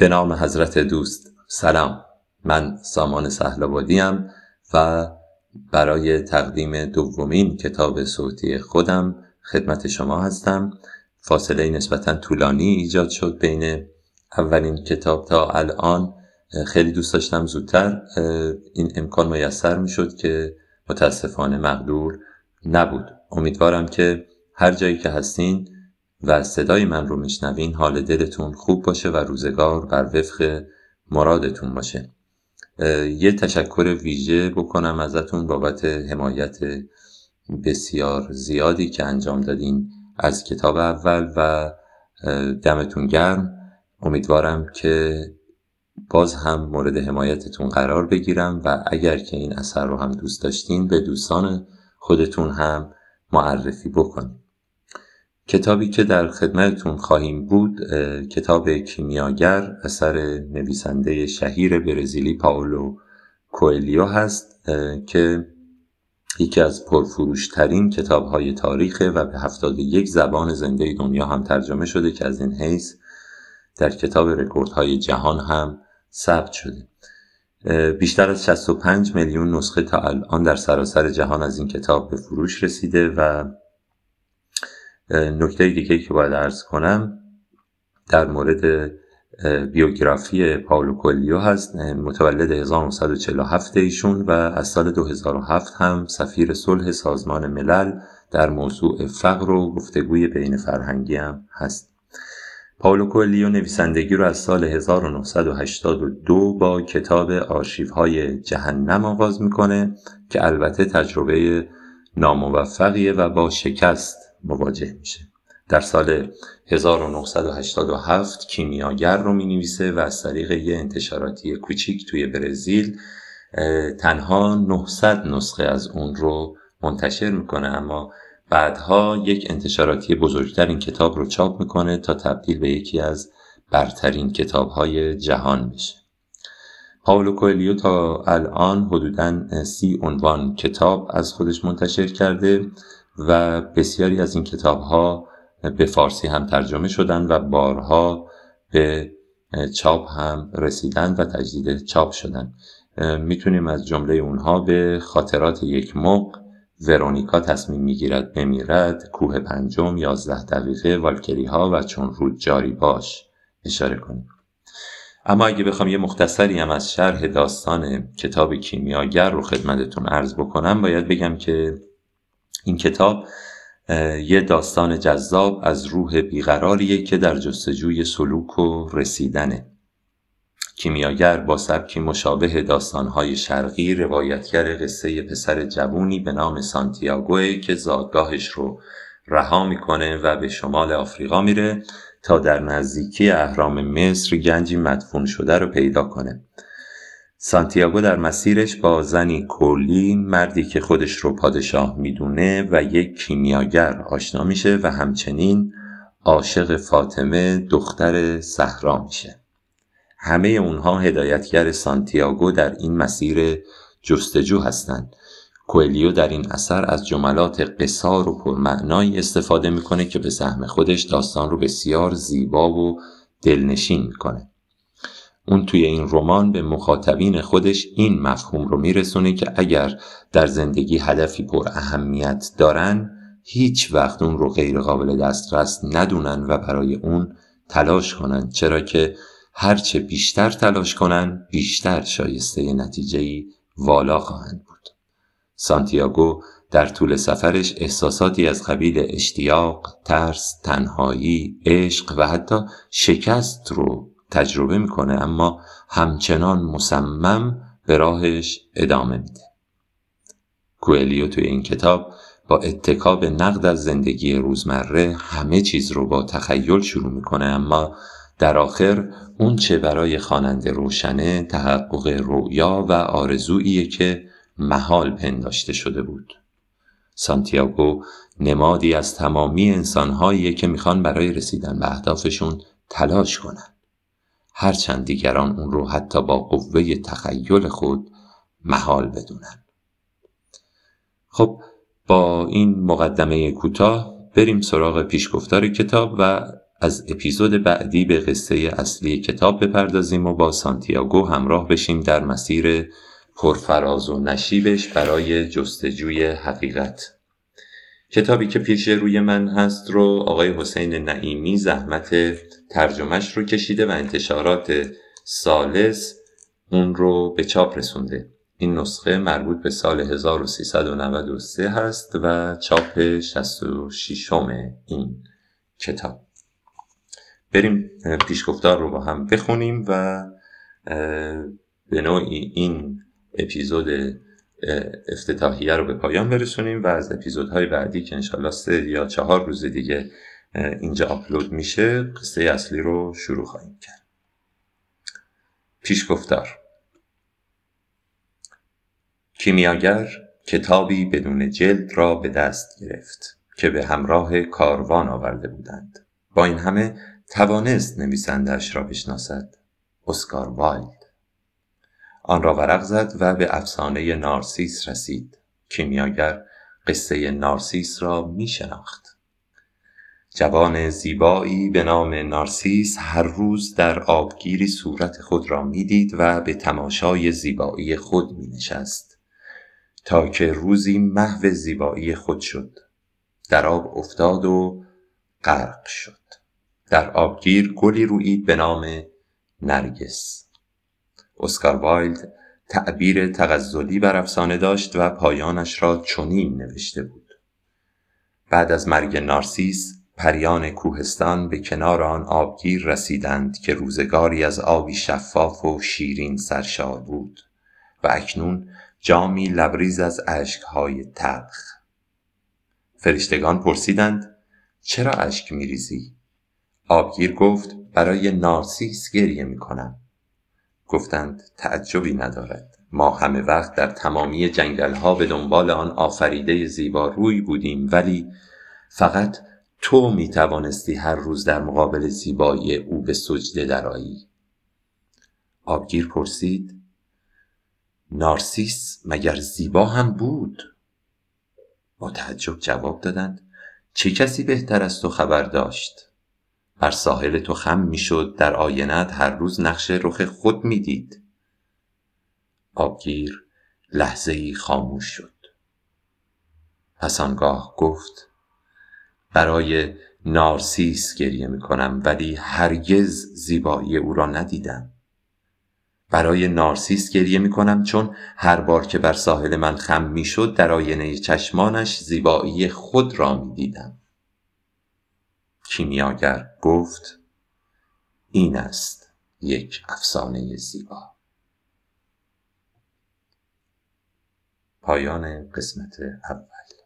به نام حضرت دوست. سلام، من سامان سهل‌آبادی‌ام و برای تقدیم دومین کتاب صوتی خودم خدمت شما هستم. فاصله نسبتاً طولانی ایجاد شد بین اولین کتاب تا الان. خیلی دوست داشتم زودتر این امکان میسر میشد که متاسفانه مقدور نبود. امیدوارم که هر جایی که هستین و صدای من رو میشنوین حال دلتون خوب باشه و روزگار بر وفق مرادتون باشه. یه تشکر ویژه بکنم ازتون بابت حمایت بسیار زیادی که انجام دادین از کتاب اول و دمتون گرم. امیدوارم که باز هم مورد حمایتتون قرار بگیرم و اگر که این اثر رو هم دوست داشتین به دوستان خودتون هم معرفی بکنید. کتابی که در خدمتتون خواهیم بود کتاب کیمیاگر اثر نویسنده شهیر برزیلی پائولو کوئلیو هست که یکی از پرفروشترین کتاب‌های تاریخ و به 71 زبان زنده دنیا هم ترجمه شده که از این حیث در کتاب رکوردهای جهان هم ثبت شده. بیشتر از 65 میلیون نسخه تا الان در سراسر جهان از این کتاب به فروش رسیده و نکته دیگه که باید عرض کنم در مورد بیوگرافی پائولو کوئلیو هست. متولد 1947 ایشون و از سال 2007 هم سفیر صلح سازمان ملل در موضوع فقر و گفتگوی بین فرهنگی هم هست. پائولو کوئلیو نویسندگی رو از سال 1982 با کتاب آشیوهای جهنم آغاز میکنه که البته تجربه ناموفقیه و با شکست مواجه میشه. در سال 1987 کیمیاگر رو مینویسه و از طریق یه انتشاراتی کوچیک توی برزیل تنها 900 نسخه از اون رو منتشر میکنه، اما بعدها یک انتشاراتی بزرگتر این کتاب رو چاپ میکنه تا تبدیل به یکی از برترین کتاب‌های جهان بشه. پائولو کوئلیو تا الان حدوداً 30 عنوان کتاب از خودش منتشر کرده و بسیاری از این کتاب‌ها به فارسی هم ترجمه شدن و بارها به چاپ هم رسیدن و تجدید چاپ شدن. میتونیم از جمله اونها به خاطرات یک مق، ورونیکا تصمیم میگیرد بمیرد، کوه پنجم، 11 دقیقه، والکری ها و چون رود جاری باش اشاره کنیم. اما اگه بخوام یه مختصری هم از شرح داستان کتاب کیمیاگر رو خدمتتون عرض بکنم، باید بگم که این کتاب یه داستان جذاب از روح بیقراریه که در جستجوی سلوک و رسیدنه. کیمیاگر با سبکی مشابه داستان‌های شرقی روایتگر قصه پسر جوونی به نام سانتیاگوه که زادگاهش رو رها می‌کنه و به شمال آفریقا میره تا در نزدیکی اهرام مصر گنجی مدفون شده رو پیدا کنه. سانتیاگو در مسیرش با زنی کولی، مردی که خودش رو پادشاه میدونه و یک کیمیاگر آشنا میشه و همچنین عاشق فاطمه دختر صحرا میشه. همه اونها هدایتگر سانتیاگو در این مسیر جستجو هستند. کوئلیو در این اثر از جملات قصار و پرمعنایی استفاده میکنه که به سهم خودش داستان رو بسیار زیبا و دلنشین میکنه. اون توی این رمان به مخاطبین خودش این مفهوم رو میرسونه که اگر در زندگی هدفی پر اهمیت دارن، هیچ وقت اون رو غیر قابل دسترس ندونن و برای اون تلاش کنن، چرا که هرچه بیشتر تلاش کنن بیشتر شایسته نتیجه‌ای والا خواهند بود. سانتیاگو در طول سفرش احساساتی از قبیل اشتیاق، ترس، تنهایی، عشق و حتی شکست رو تجربه میکنه، اما همچنان مصمم به راهش ادامه میده. کوئلیو توی این کتاب با اتکا به نقد از زندگی روزمره همه چیز رو با تخیل شروع میکنه، اما در آخر اون چه برای خواننده روشنه تحقق رؤیا و آرزویی که محال پنداشته شده بود. سانتیاگو نمادی از تمامی انسان‌هایی که میخوان برای رسیدن به اهدافشون تلاش کنن، هرچند دیگران اون رو حتی با قوه تخیل خود محال بدونن. خب، با این مقدمه کوتاه بریم سراغ پیشگفتار کتاب و از اپیزود بعدی به قصه اصلی کتاب بپردازیم و با سانتیاگو همراه بشیم در مسیر پرفراز و نشیبش برای جستجوی حقیقت. کتابی که پیش روی من هست رو آقای حسین نعیمی زحمت ترجمهش رو کشیده و انتشارات سالس اون رو به چاپ رسونده. این نسخه مربوط به سال 1393 هست و چاپ 66م این کتاب. بریم پیشگفتار رو با هم بخونیم و به نوعی این اپیزود افتتاحیه رو به پایان برسونیم و از اپیزودهای بعدی که انشالله 3 یا 4 روز دیگه اینجا آپلود میشه قصه اصلی رو شروع خواهیم کرد. پیشگفتار. کیمیاگر کتابی بدون جلد را به دست گرفت که به همراه کاروان آورده بودند. با این همه توانست نویسنده‌اش را بشناسد، اسکار وایلد. آن را ورق زد و به افسانه نارسیس رسید. کیمیاگر قصه نارسیس را می شناخت. جوان زیبایی به نام نارسیس هر روز در آبگیری صورت خود را می دید و به تماشای زیبایی خود می نشست تا که روزی محو زیبایی خود شد. در آب افتاد و غرق شد. در آبگیر گلی رویید به نام نرگس. اسکار وایلد تعبیر تغزلی بر افسانه داشت و پایانش را چنین نوشته بود: بعد از مرگ نارسیس پریان کوهستان به کنار آن آبگیر رسیدند که روزگاری از آبی شفاف و شیرین سرشار بود و اکنون جامی لبریز از اشک‌های تلخ. فرشتگان پرسیدند: چرا اشک می‌ریزی؟ آبگیر گفت: برای نارسیس گریه می‌کنم. گفتند: تعجبی ندارد، ما همه وقت در تمامی جنگل‌ها به دنبال آن آفریده زیبا روی بودیم، ولی فقط تو می توانستی هر روز در مقابل زیبایی او به سجده درآیی. آبگیر پرسید: نارسیس مگر زیبا هم بود؟ با تعجب جواب دادند: چه کسی بهتر از تو خبر داشت؟ بر ساحل تو خم می شد، در آینت هر روز نقش رخ خود می دید. آبگیر لحظه‌ای خاموش شد. پس آنگاه گفت: برای نارسیس گریه می کنم، ولی هرگز زیبایی او را ندیدم. برای نارسیس گریه می کنم چون هر بار که بر ساحل من خم می شد، در آینه چشمانش زیبایی خود را می دیدم. کیمیاگر گفت: این است یک افسانه زیبا. پایان قسمت اول.